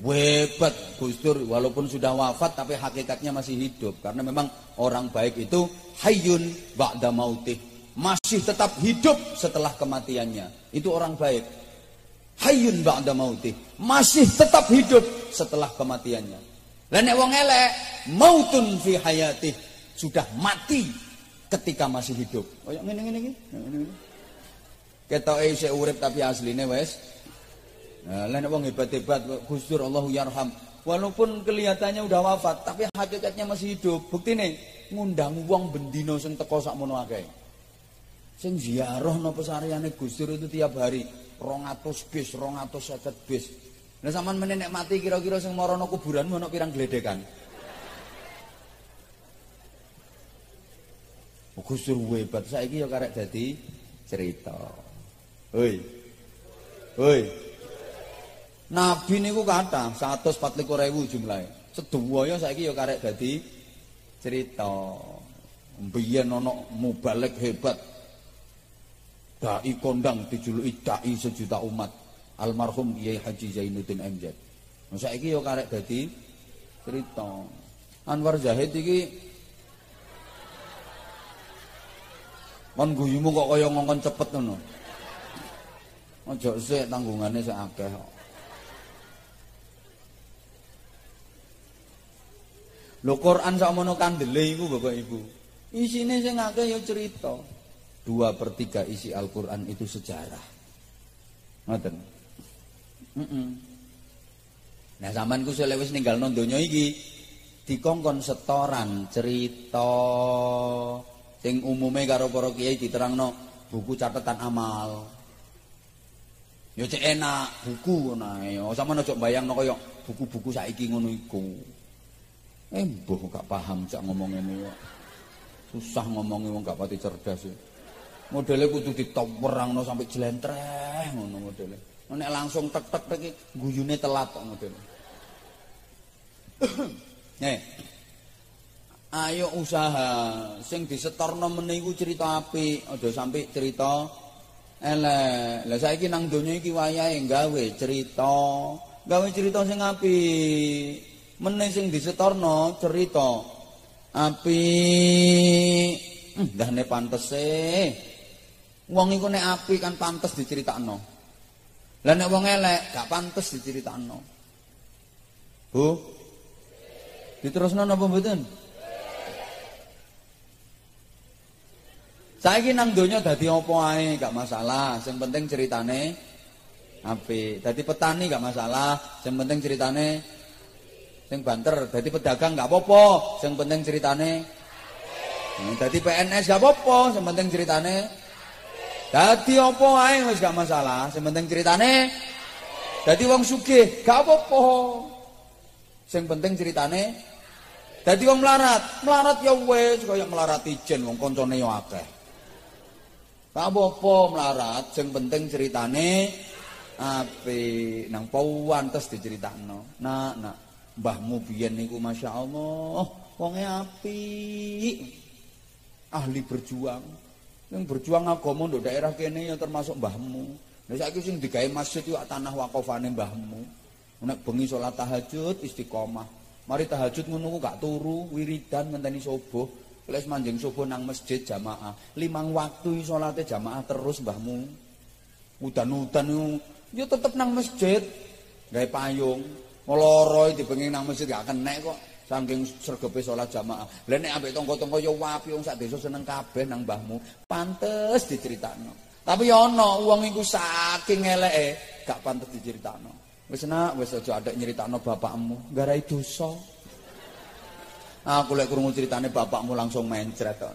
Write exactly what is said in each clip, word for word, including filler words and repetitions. Hebat Gus Dur, walaupun sudah wafat tapi hakikatnya masih hidup. Karena memang orang baik itu Hayyun Ba'da Mautih, masih tetap hidup setelah kematiannya. Itu orang baik. Hayyun Ba'da Mautih, masih tetap hidup setelah kematiannya. Lah nek wong elek, mautun fi hayatih, sudah mati ketika masih hidup. Koyo ngene-ngene iki. Ketoke isih urip tapi asline wis. Nah, lain wong hebat-hebat, Gus Dur Allahu yarham, walaupun kelihatannya udah wafat tapi hakikatnya masih hidup. Buktine ngundang wong bendino sing teko sakmono akeh, sing ziarah napa sareane Gus Dur itu tiap hari rong atus bis, rong atus seket bis. Lah sampean meneh nek mati kira-kira sing marono kuburanmu ana pirang gledekan? Gus Dur hebat, saiki ya karek dadi cerita. Hoi hoi, Nabi niku kata seratus empat puluh lima ribu jumlahnya. Seduwaya saiki ya karek dadi cerita. Mbiyen ana mubalek hebat, dai kondang dijuluki dai sejuta umat, almarhum Kiai Haji Zainuddin M Z. Saiki ya karek dadi cerita. Anwar Zahid iki kon guyumu kok kaya ngongkon cepet ngono. Aja sik tanggungane sik akeh. Lho Quran sakmono kandele iku Bapak Ibu. Isine sing akeh ya cerita. dua per tiga isi Al-Qur'an itu sejarah. Ngoten. Heeh. Mm -mm. Nah sampean ku wis ninggalno donya iki dikongkon setoran cerita sing umume karo para kiai diterangno buku catatan amal. Ya cek enak buku ngono ae. Sampeyan aja mbayangno kaya buku-buku saiki ngono iku. Eh, mbuh gak paham cak ngomong ini. Susah ngomongi wong gak pati cerdas ya. Modele kudu ditowerangno sampai jelentreh ngono modele. Nek langsung tek tek tek guyune telat kok modele. Eh. Ayo usaha sing disetorno meniku cerita apik, aja sampai cerita elek. Lah saiki nang donya iki wayahe gawe cerita, gawe cerita sing apik. Meneh sing disetorno cerita api ndahne pantese. Wong iku nek api kan pantes diceritakno. Lah nek wong elek gak pantes diceritakno. Bu. Diterusno napa mboten? Saiki nang donya dadi apa ae gak masalah, sing penting ceritane api. Dadi petani gak masalah, sing penting ceritane sing banter. Dadi pedagang gak apa-apa, sing penting ceritane. Dadi P N S gak apa-apa, sing penting ceritane. Dadi apa ae wis gak masalah, sing penting ceritane. Dadi wong sugih gak apa-apa, sing penting ceritane. Dadi wong melarat, melarat ya wis kaya melarat ijen wong koncone yo akeh. Gak apa-apa melarat, sing penting ceritane apik. Nang pauan terus diceritakno. Nak, nak mbahmu biyen niku masya Allah, wonge apik, ahli berjuang. Yang berjuang agama ndok daerah kene ya termasuk mbahmu. Nek saiki sing digawe masjid yo tanah wakofane mbahmu. Nek bengi salat tahajud istiqomah. Mari tahajud ngono ku gak turu, wiridan ngenteni subuh. Wis manjing subuh nang masjid jamaah. Limang waktu salate jamaah terus mbahmu. Udan-udan yo tetep nang masjid, gawe payung. Meloroi dipengen nang masjid gak kena kok saking sergepe sholat jamaah. Lah nek ambek tangga-tangga yo wapi wong sak desa seneng kabeh nang mbahmu, pantes diceritakno. Tapi yo ana wong iku saking eleke gak pantes diceritakno. Wis nak, wis aja adek nyeritakno bapakmu, garai dosa. Aku lek krungu critane bapakmu langsung mencret kok.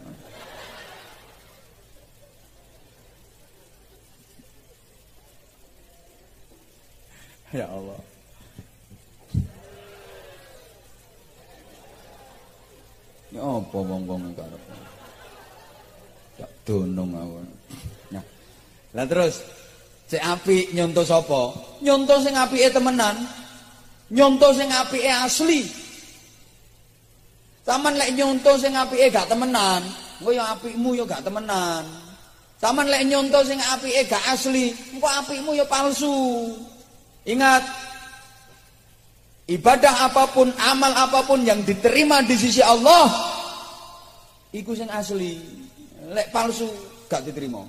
Ya Allah. Ya apa wong-wong iki arep. Dak donong awon. Nah. Lah terus cek apik nyonto sapa? Nyonto sing apike temenan. Nyonto sing apike asli. Sampeyan lek nyonto sing apike gak temenan, engko ya apikmu ya gak temenan. Sampeyan lek nyonto sing apike gak asli, engko apikmu ya palsu. Ingat, Ibadah apapun, amal apapun yang diterima di sisi Allah iku sing asli. Lek palsu gak diterima.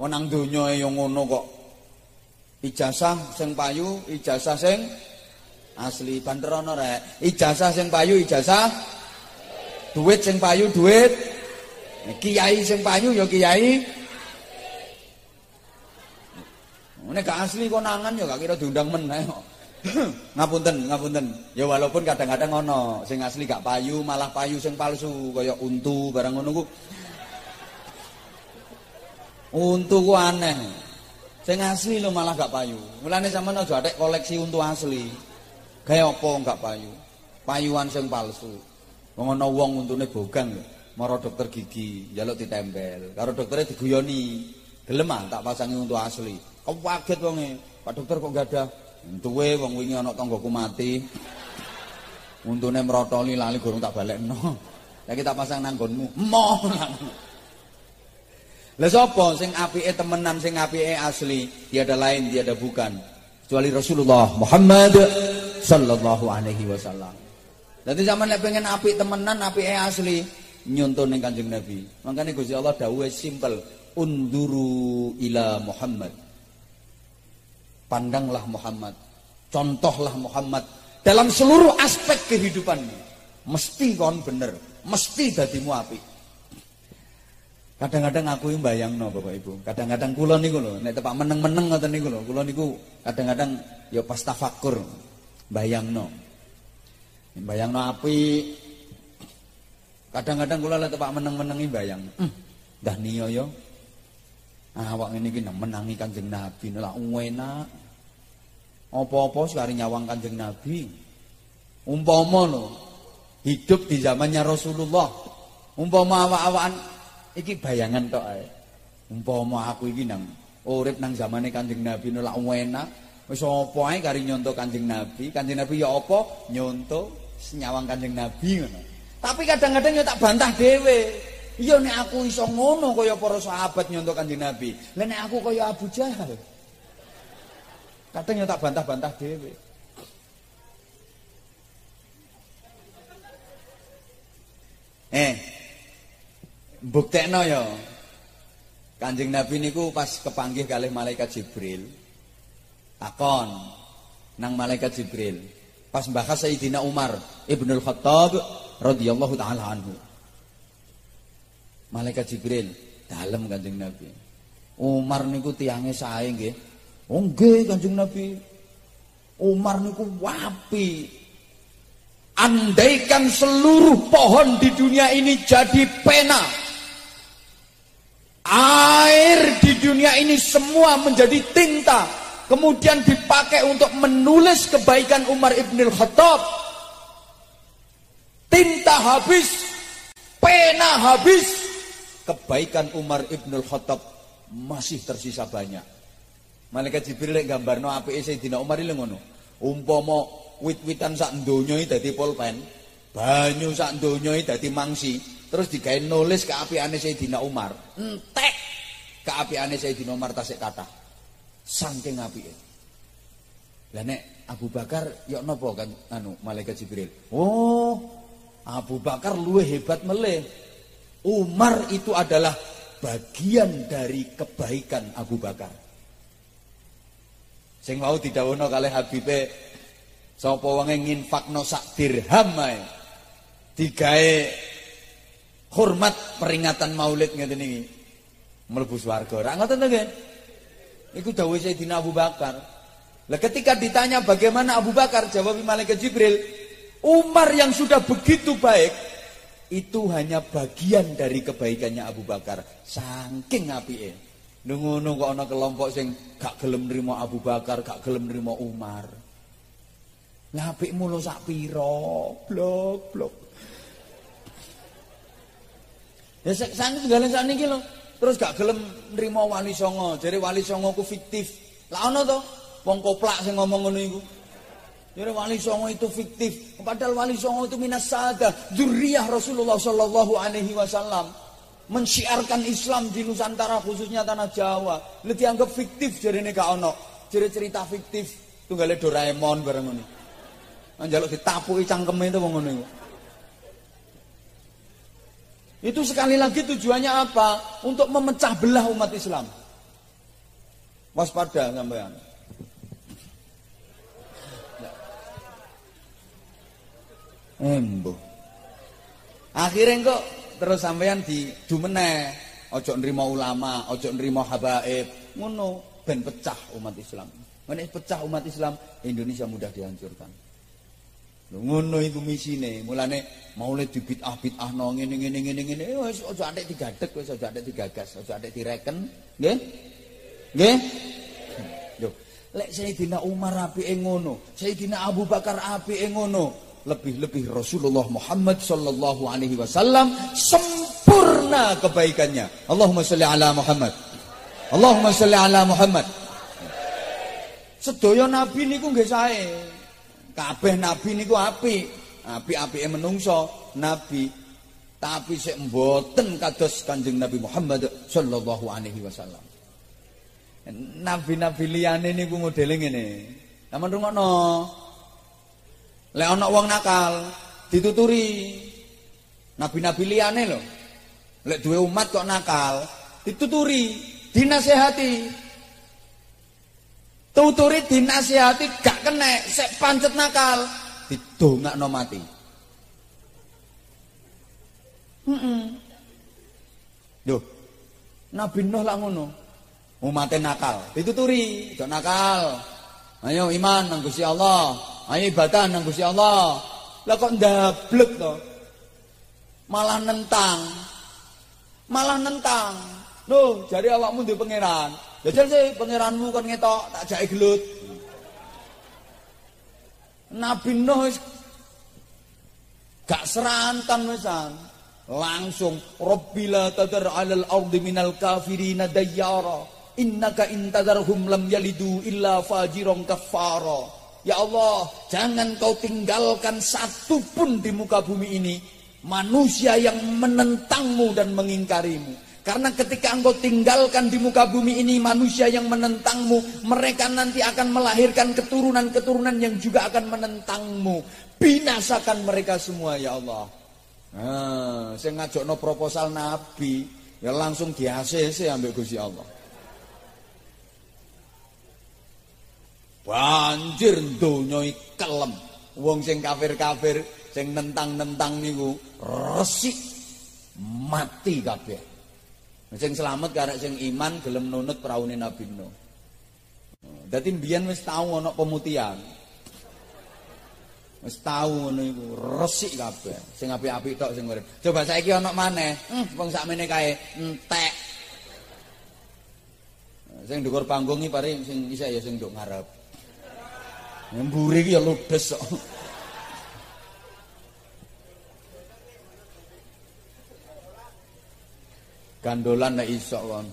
Wong nang donya ya ngono kok. Ijazah sing payu, ijazah sing asli. Bener ana rek. Ijazah sing payu, ijazah. Duit sing payu, duit. Kiai sing payu ya kiai. Nek gak asli kok nangan ya gak kira diundang meneh. Ngapunten, ngapunten. Ya walaupun kadang-kadang ngono, sing asli gak payu, malah payu sing palsu, kaya untu barang ngono ku. Untu ku aneh. Sing asli lho malah gak payu. Mulane sampeyan aja atek koleksi untu asli. Gawe apa gak payu? Payuan sing palsu. Wong ana wong untune bogang lho, mara dokter gigi, njaluk ditempel. Karo doktere diguyoni, "Gelem ah tak pasangi untu asli." Kaget wonge. Pak dokter kok gak ada? Untuwe wong wingi ana tanggoku mati. Untune mrotoli lali gorong tak balekno. Saiki tak pasang nang nggonmu. Emoh. Lah sapa sing apike temenan, sing apike asli, tiada lain tiada bukan kecuali Rasulullah Muhammad sallallahu alaihi wasallam. Dadi sampeyan nek pengen apik temenan, apike asli, nyuntun ning Kanjeng Nabi. Mangkane Gusti Allah dawuhe simpel, unduru ila Muhammad. Pandanglah Muhammad, contohlah Muhammad dalam seluruh aspek kehidupanmu. Mesti kon bener, mesti dadimu apik. Kadang-kadang aku yang bayangno Bapak Ibu. Kadang-kadang kula niku lho, nek tepak meneng-meneng ngoten niku lho, kula niku kadang-kadang ya pas tafakur bayangno. Bayangno apik. Kadang-kadang kula nek tepak meneng-menengi bayang. Hmm, dah niyo awak ngene iki menangi Kanjeng Nabi lak enak. Apa-apa sekali nyawang Kanjeng Nabi. Umpama lho hidup di zamannya Rasulullah. Umpama awak-awakan iki bayangan tok ae. Umpama aku iki nang urip nang zamane Kanjeng Nabi lak enak. Wis apa ae kari nyonto Kanjeng Nabi. Kanjeng Nabi ya apa? Nyonto nyawang Kanjeng Nabi ngono. Tapi kadang-kadang ya tak bantah dhewe. Iya nek aku iso ngono kaya para sahabat nyontok Kanjeng Nabi. Lah nek aku kaya Abu Jahal. Katanya tak bantah-bantah dhewe. Eh. Mbuktekno ya. Kanjeng Nabi niku pas kepanggih kalih Malaikat Jibril. Takon nang Malaikat Jibril. Pas bahas Sayyidina Umar ibn al-Khattab radhiyallahu taala anhu. Malaikat Jibril dalem Kanjeng Nabi. Umar niku tiange sae nggih. Oh nggih Kanjeng Nabi. Umar niku wapi. Andaikan seluruh pohon di dunia ini jadi pena. Air di dunia ini semua menjadi tinta, kemudian dipakai untuk menulis kebaikan Umar ibn al-Khattab. Tinta habis, pena habis. Kebaikan Umar ibn al-Khattab masih tersisa banyak. Malaikat Jibril lek gambarno apike Sayyidina Umar lek ngono. Umpama wit-witan sak donya iki dadi pulpen, banyu sak donya iki dadi mangsi, terus digawe nulis keapiane Sayyidina Umar. Entek keapiane Sayyidina Umar tasik kathah. Saking apike. Lah nek Abu Bakar yo napa kan anu Malaikat Jibril. Oh, Abu Bakar luwih hebat meleh. Umar itu adalah bagian dari kebaikan Abu Bakar. Sing mau didhawuhna kalih Habibe sapa wonge nginfakno sak dirham ae digawe hormat peringatan Maulid ngeten iki mlebu swarga. Ra ngoten to nggih? Iku dawuhe Sayyidina Abu Bakar. Lah ketika ditanya bagaimana Abu Bakar, jawab Malaikat Jibril, Umar yang sudah begitu baik itu hanya bagian dari kebaikannya Abu Bakar. Saking apike. Ngono kok ana kelompok sing gak gelem nrimo Abu Bakar, gak gelem nrimo Umar. Lah apikmu lho sak pira? Blok blok. Ya sakjane galen sak niki lho. Terus gak gelem nrimo Wali Songo. Jare Wali Songo ku fiktif. Lah ana to wong koplak sing ngomong ngono iku. Jadi Wali Songo itu fiktif. Padahal Wali Songo itu minas saada, dzurriyah Rasulullah sallallahu alaihi wasallam, mensyiarkan Islam di Nusantara khususnya tanah Jawa. Lha dianggap fiktif jarene gak ono. Cerita-cerita fiktif tunggale Doraemon bareng ngono. njaluk ditapuki cangkeme itu wong ngono iku. Itu sekali lagi tujuannya apa? Untuk memecah belah umat Islam. Waspada sampean. Embo. Akhirnya kok terus sampean didu meneh, ojo nrimo ulama, ojo nrimo habaib, ngono ben pecah umat Islam. Menek pecah umat Islam, Indonesia mudah dihancurkan. Lho ngono iku misine, mulane maulid dibid'ah-bid'ahno ngene ngene ngene ngene, wis ojo antek digadeg, wis ojo antek digagas, ojo antek direken, nggih? Nggih? Lho, lek Sayyidina Umar apike ngono, Sayyidina Abu Bakar apike ngono. Lebih-lebih Rasulullah Muhammad sallallahu alaihi wasallam sempurna kebaikannya. Allahumma sholli ala Muhammad. Allahumma sholli ala Muhammad. Sedaya nabi niku nggih sae. Kabeh nabi niku apik. Apik-apike menungso nabi. Tapi sik mboten kados Kanjeng Nabi Muhammad sallallahu alaihi wasallam. Nabi-nabi liyane niku modele ngene. Sampeyan rungokno. Lek ana wong nakal dituturi. Nabi-nabi liyane lho. Lek duwe umat kok nakal, dituturi, dinasehati. Tuturi dinasehati gak kenek, sek pancet nakal, didongakno mati. Heeh. Lho. Nabi Nuh lak ngono. Umate nakal, dituturi, kok nakal. Ayo iman nang Gusti Allah. Ayo ibadah nang Gusti Allah. Lah kok ndablek to? Malah nentang. Malah nentang. Loh, jare awakmu duwe pangeran. Ya jare sih pangeranmu kon ngetok tak jake gelut. Nabi Nuh gak serantan wesan. Langsung Rabbila tadar 'alal ardi minal kafirina dayyara. Innaka intadarhum lam yalidu illa fajiran kafara. Ya Allah, jangan kau tinggalkan satu pun di muka bumi ini manusia yang menentangmu dan mengingkarimu. Karena ketika engkau tinggalkan di muka bumi ini manusia yang menentangmu, mereka nanti akan melahirkan keturunan-keturunan yang juga akan menentangmu. Binasakan mereka semua, ya Allah. Nah, saya ngajokno proposal Nabi, ya langsung di A C C ambil Gusti Allah. Banjir donya iki kelem. Wong sing kafir-kafir, sing nentang-nentang niku resik mati kabeh. Sing slamet karek sing iman gelem nunut praune Nabi Nuh. Dadi mbiyen wis tau ana pemutihan. Wis tau ngono iku resik kabeh. Sing apik-apik tok sing urip. Coba saiki ana maneh, hmm, wong sakmene kae entek. Sing dhuwur panggung iki pare sing isih ya sing nduk ngarep. Mburi iki ya ludes kok. Gandolan nek iso kon.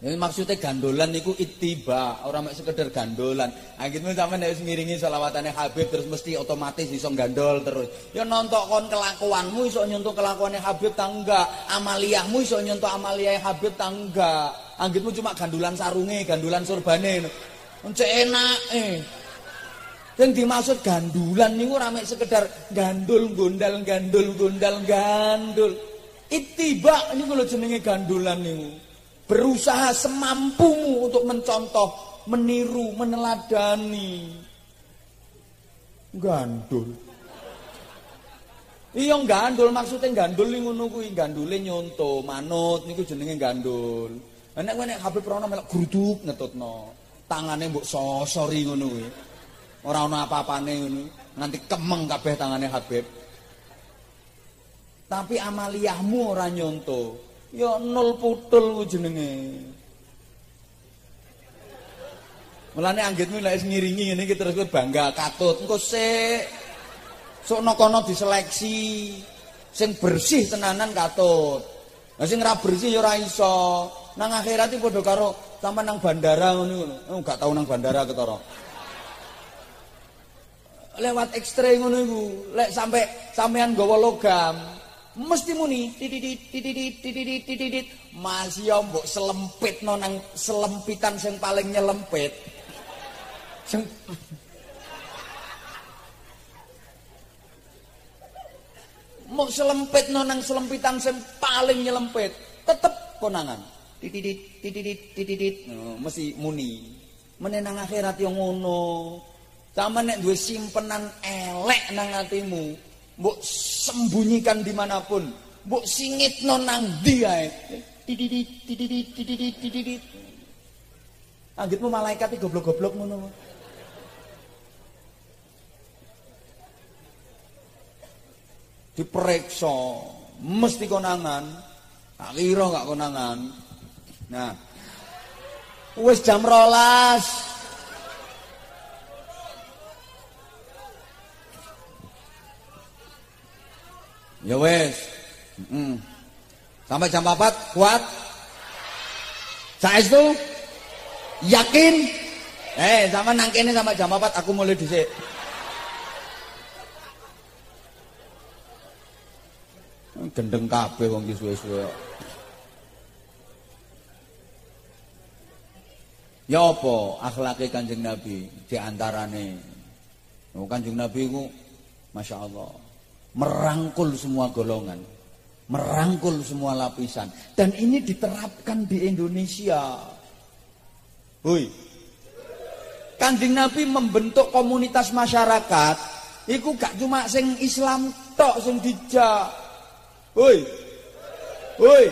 Yen maksude gandolan niku ittiba, ora mek sekedar gandolan. Angitmu sampean nek wis ngiringi selawatane Habib terus mesti otomatis iso gandol terus. Ya nontok kon kelakuanmu iso nyentuh kelakuane Habib ta enggak? Amaliyahmu iso nyentuh amaliyahe Habib ta enggak? Angitmu cuma gandolan sarunge, gandolan surbane. Encek enak eh. Yang dimaksud gandulan niku rame sekedar gandul gondal gandul gondal gandul. Ittiba niku lho jenenge gandulan niku. Berusaha semampumu untuk mencontoh, meniru, meneladani. Gandul. Iya gandul maksudnya gandul niku ngono kuwi, gandule nyonto, manut niku jenenge gandul. Nek kowe nek Habib Rono melok gruduk ngetutno. Tangannya mbok sosori ngono kuwi. Ora ana apa-apane ngono. Nganti kemeng kabeh tangane Habib. Tapi amaliyahmu ora nyonto. Ya nol putul ku jenenge. Mulane anggitmu lek ngiringi ngene iki terus kowe bangga katut. Engko sik sokno kono diseleksi. Sing bersih tenanan katut. Lah sing ora bersih ya ora iso. Nang akhirat iki padha karo sampe nang bandara ngono ngono, gak tau nang bandara ketara. Lewat X-ray ngono iku, lek sampe sampean nggawa logam, mesti muni tititit masih yo mbok selempitno nang selempitan sing paling nyelempit. Sing mau selempit nonang selempitan sem paling nyelempit tetep konangan titidit titidit titidit no, mesti muni menenang akhirat yang ngono sama nek duwe simpenan elek nang atimu mbok sembunyikan dimanapun mbok singit nonang dia titidit titidit titidit titidit anggitmu malaikat iki goblok-goblok ngono. Diperiksa mesti konangan tak kira gak konangan. Nah wis jam rolas ya wis mm-mm. sampai jam papat kuat saestu yakin eh sama nangkene sampai jam papat aku mulai dhisik. Gendeng kabeh wong iki suwe-suwe. Ya apa akhlake Kanjeng Nabi diantarane. Oh, Kanjeng Nabi ku Masya Allah merangkul semua golongan, merangkul semua lapisan dan ini diterapkan di Indonesia. Hui. Kanjeng Nabi membentuk komunitas masyarakat iku gak cuma sing Islam tok sing dijak. Woi, woi,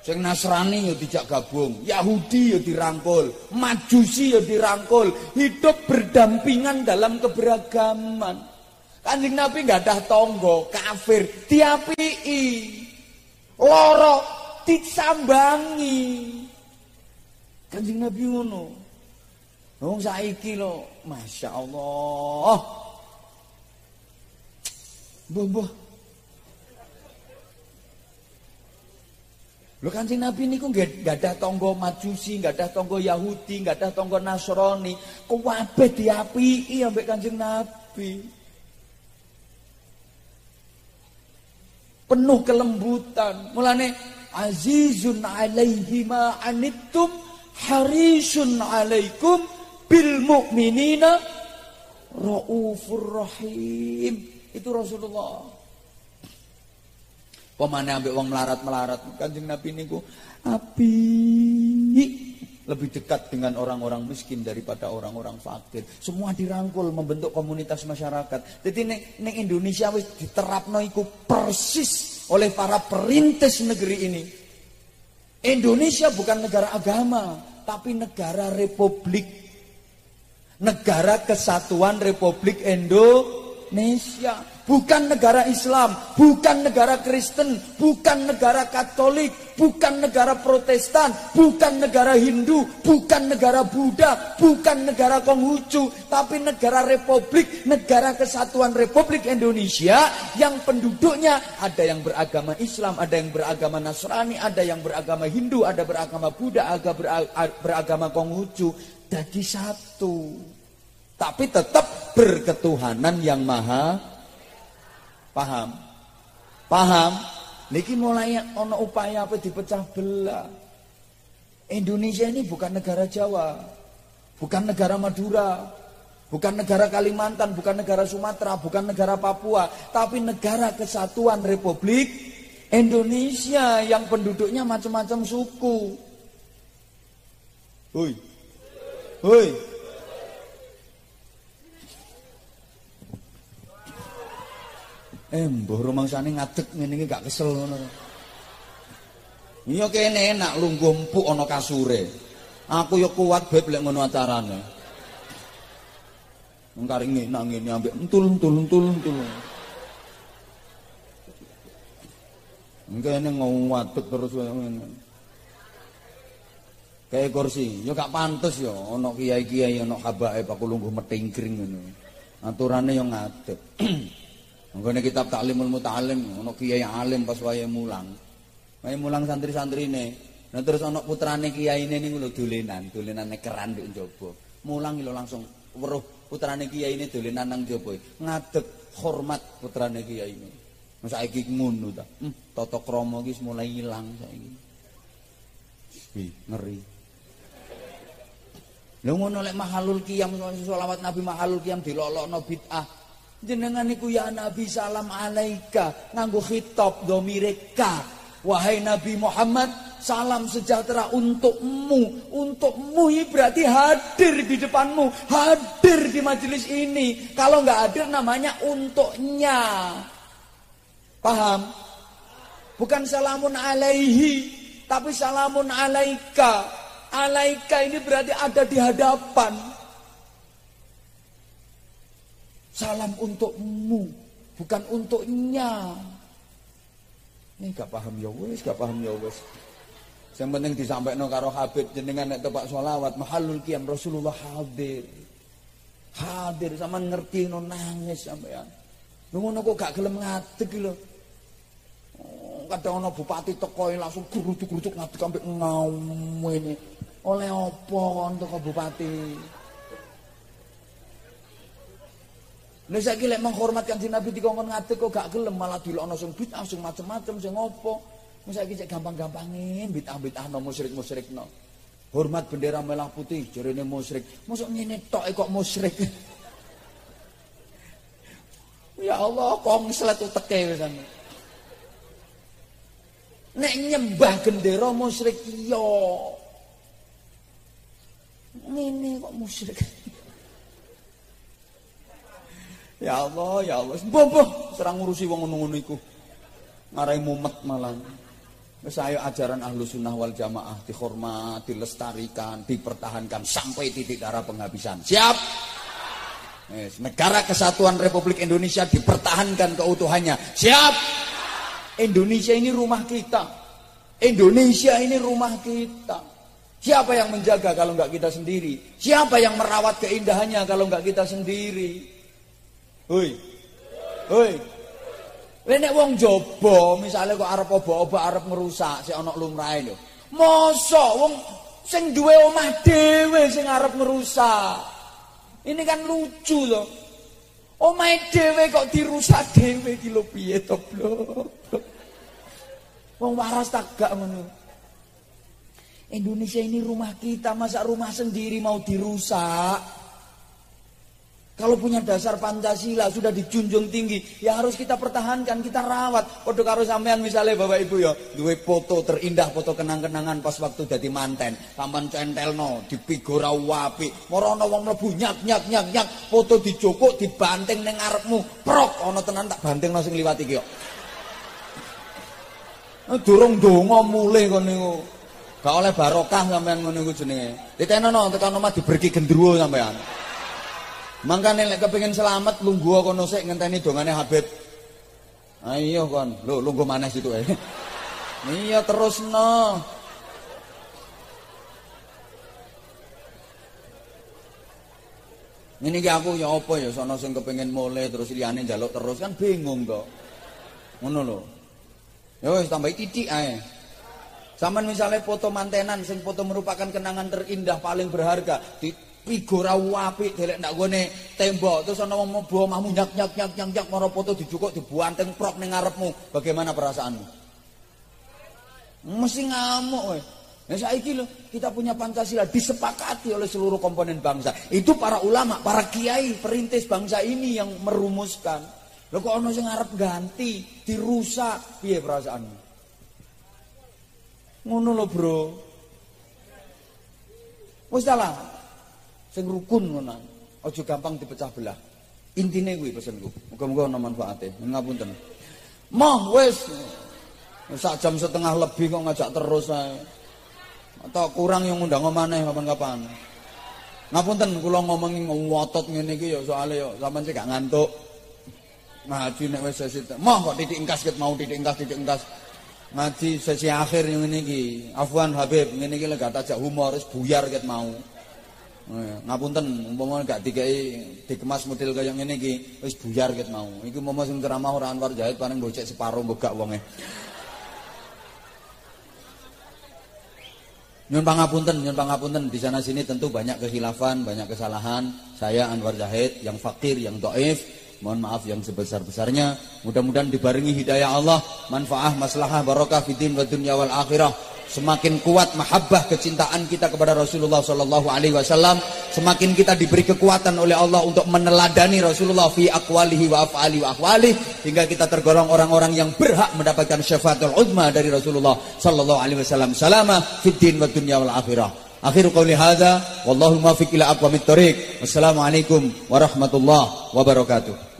sing Nasrani yo dijak gabung, Yahudi yo dirangkul, Majusi yo dirangkul, hidup berdampingan dalam keberagaman. Kanjeng Nabi nggak ada tonggo, kafir, diapii, loro, disambangi. Kanjeng Nabi ngono, wong saiki lo, masya Allah, boh-boh. Lho Kanjeng Nabi niku nggih gadah tangga Majusi, gadah tangga Yahudi, gadah tangga Nasrani, kabeh diapiki ambek Kanjeng Nabi. Penuh kelembutan. Mulane azizun alaihi ma anittum harisun alaikum bil mukminina raufur rahim. Itu Rasulullah. Pemane ambek wong melarat-melarat. Kanjeng Nabi niku api lebih dekat dengan orang-orang miskin daripada orang-orang fakir. Semua dirangkul membentuk komunitas masyarakat. Jadi nek nek Indonesia wis diterapno iku persis oleh para perintis negeri ini. Indonesia bukan negara agama, tapi negara republik. Negara Kesatuan Republik Indonesia. Bukan negara Islam, bukan negara Kristen, bukan negara Katolik, bukan negara Protestan, bukan negara Hindu, bukan negara Buddha, bukan negara Konghucu, tapi negara Republik, negara Kesatuan Republik Indonesia yang penduduknya ada yang beragama Islam, ada yang beragama Nasrani, ada yang beragama Hindu, ada beragama Buddha, ada beragama Konghucu, jadi satu. Tapi tetap berketuhanan yang maha paham, paham. Niki mulai ono upaya apa dipecah belah. Indonesia ini bukan negara Jawa, bukan negara Madura, bukan negara Kalimantan, bukan negara Sumatera, bukan negara Papua, tapi negara Kesatuan Republik Indonesia yang penduduknya macam-macam suku. Hui, hui. Eh, mbah rumangsane ngadeg ngene iki gak kesel ngono. Iya kene enak lungguh empuk ana kasure. Aku yo kuat beb lek ngono acarane. Wong kari enak ngene ambek entul-entul-entul-entul. Engkene ngadeg terus ngene. Kayak kursi, yo gak pantes yo ana kiai-kiai ana habaib aku lungguh metingkring ngono. Aturane yo ngadeg. Nggone kitab Ta'limul Muta'allim ono kiai alim pas wayahe mulang. Wayahe mulang santri-santrine. Nah terus ono putrane kiyaine niku lho dolenan, dolenane keran nduk njaba. Mulang lho langsung weruh putrane kiyaine dolenan nang njaba. Ngadeg hormat putrane kiyaine. Mas saiki ngono ta. Hmm, tata krama iki mulai ilang saiki. Wih, ngeri. Lho ngono lek mahalul qiyam selawat Nabi mahalul qiyam dilolokno bid'ah. Jenengan niku ya Nabi salam alaika nganggo khitab dhamire ka. Wahai Nabi Muhammad, salam sejahtera untukmu. Untukmu berarti hadir di depanmu, hadir di majelis ini. Kalau nggak hadir namanya untuknya. Paham? Bukan salamun alaihi, tapi salamun alaika. Alaika ini berarti ada di hadapan. Salam untukmu, bukan untuknya. Ini gak paham ya wes, gak paham ya wes. Yang penting disampaikan karo Habib jenengan nek tepak sholawat mahallul qiyam Rasulullah hadir. Hadir sama ngerti no nangis sampean. Ngono kok gak gelem ngadeg lho. Kadang ana bupati teko langsung grutuk-grutuk ngadeg sampe ngaum ini. Oleh apa kon teko bupati? Nek saiki lek menghormat Kanjeng Nabi dikongkon ngadeg kok gak gelem malah dilokno sing bid'ah sing macam-macam sing opo. Saiki cek gampang-gampangin bid'ah-bid'ahno musyrik-musyrikno. Hormat bendera merah putih jarene musyrik. Mosok ngene tok kok musyrik. Ya Allah, kong selet uteke pisan. Nek nyembah gendera musyrik iya. Ngene kok musyrik. Ya Allah, ya Allah. Boboh serang ngurusi wong ngono-ngono iku. Ngarai mumet malan. Saya ajaran Ahlus Sunnah wal Jamaah dihormat, dilestarikan, dipertahankan sampai titik darah penghabisan. Siap? Yes. Negara Kesatuan Republik Indonesia dipertahankan keutuhannya. Siap? Indonesia ini rumah kita. Indonesia ini rumah kita. Siapa yang menjaga kalau nggak kita sendiri? Siapa yang merawat keindahannya kalau nggak kita sendiri? Hoi, hoi. Lene wong jaba, misale kok arep oba-oba arep ngerusak sik ana lumrahe lho. Mosok wong sing duwe omah dhewe sing arep ngerusak. Ini kan lucu lho. Omahe dhewe kok dirusak dhewe iki lho piye to, Blok? Wong waras tak gak ngono. Indonesia ini rumah kita, masa rumah sendiri mau dirusak? Kalau punya dasar Pancasila sudah dijunjung tinggi, ya harus kita pertahankan, kita rawat. Padha karo sampean misalnya Bapak Ibu ya, duwe foto terindah, foto kenang-kenangan pas waktu dadi manten. Sampeyan centelno, dipigo ra apik. Moro ana wong mlebu nyak-nyak-nyak-nyak, foto dijokok, dibanting ning ngarepmu. Prok ana tenan tak banting langsung liwat iki kok. Durung donga mulih kene iku. Gak oleh barokah sampean ngono iku jenenge. Ditenono tekan omah diberki gendruwo sampean. Mangkane lek kepengin selamat lungguh kono sik ngenteni dongane Habib. Ayo kon, lho lungguh maneh situ ae. Iya terusno. Ngene iki aku ya apa ya sono sing kepengin mulih terus liyane njaluk terus kan bingung kok. Ngono lho. Ya wis tambah titik ae. Saman misalnya foto mantenan sing foto merupakan kenangan terindah paling berharga. Pigo ra apik delek ndak gone tembok terus ana wong mbo omahmu nyak nyak nyak nyak nyak mara foto dijukuk dibuanteng prok ning ngarepmu. Bagaimana perasaanmu? Mesti ngamuk kowe. Nah saiki lho, kita punya Pancasila disepakati oleh seluruh komponen bangsa. Itu para ulama, para kiai, perintis bangsa ini yang merumuskan. Lho kok ana sing arep ganti, dirusak, piye perasaanmu? Ngono lho, Bro. Wis ta lah. Sing rukun ngono. Aja gampang dipecah belah. Intine kuwi pesenku. Muga-muga ana manfaate. Ngapunten. Moh wis. Wis sak jam setengah lebih kok ngajak terus ae. Atau kurang yang ngundang maneh kapan-kapan. Ngapunten kula ngomongi ngotot ngene iki ya soalé yo sampean sik gak ngantuk. Ngaji nek wis sesi. Moh kok titik engkas ket mau titik engkas titik engkas. Ngaji sesi akhir ngene iki. Afwan Habib ngene iki lek gak tajak humor wis buyar ket mau. Ngapunten umpama gak dikai dikemas model kaya ngene iki wis buyar ket mau. Iki umpama sing ceramah ora Anwar Zahid paling mbok cek separo mbok gak wonge. Nyuwun pangapunten, nyuwun pangapunten di sana sini tentu banyak kekhilafan, banyak kesalahan. Saya Anwar Zahid yang fakir, yang dhaif, mohon maaf yang sebesar-besarnya. Mudah-mudahan dibarengi hidayah Allah, manfaah, maslahah, barokah fid din wad dunya wal akhirah. semakin kuat mahabbah kecintaan kita kepada Rasulullah Shallallahu Alaihi Wasallam, semakin kita diberi kekuatan oleh Allah untuk meneladani Rasulullah fi aqwalihi wa af'alihi wa ahwalihi, hingga kita tergolong orang-orang yang berhak mendapatkan syafaatul uzma dari Rasulullah Shallallahu Alaihi Wasallam. Salama fid din wad dunya wal akhirah. Akhiru qawli hadza wallahu muwaffiq ila aqwamit thoriq. Wassalamualaikum warahmatullahi wabarakatuh.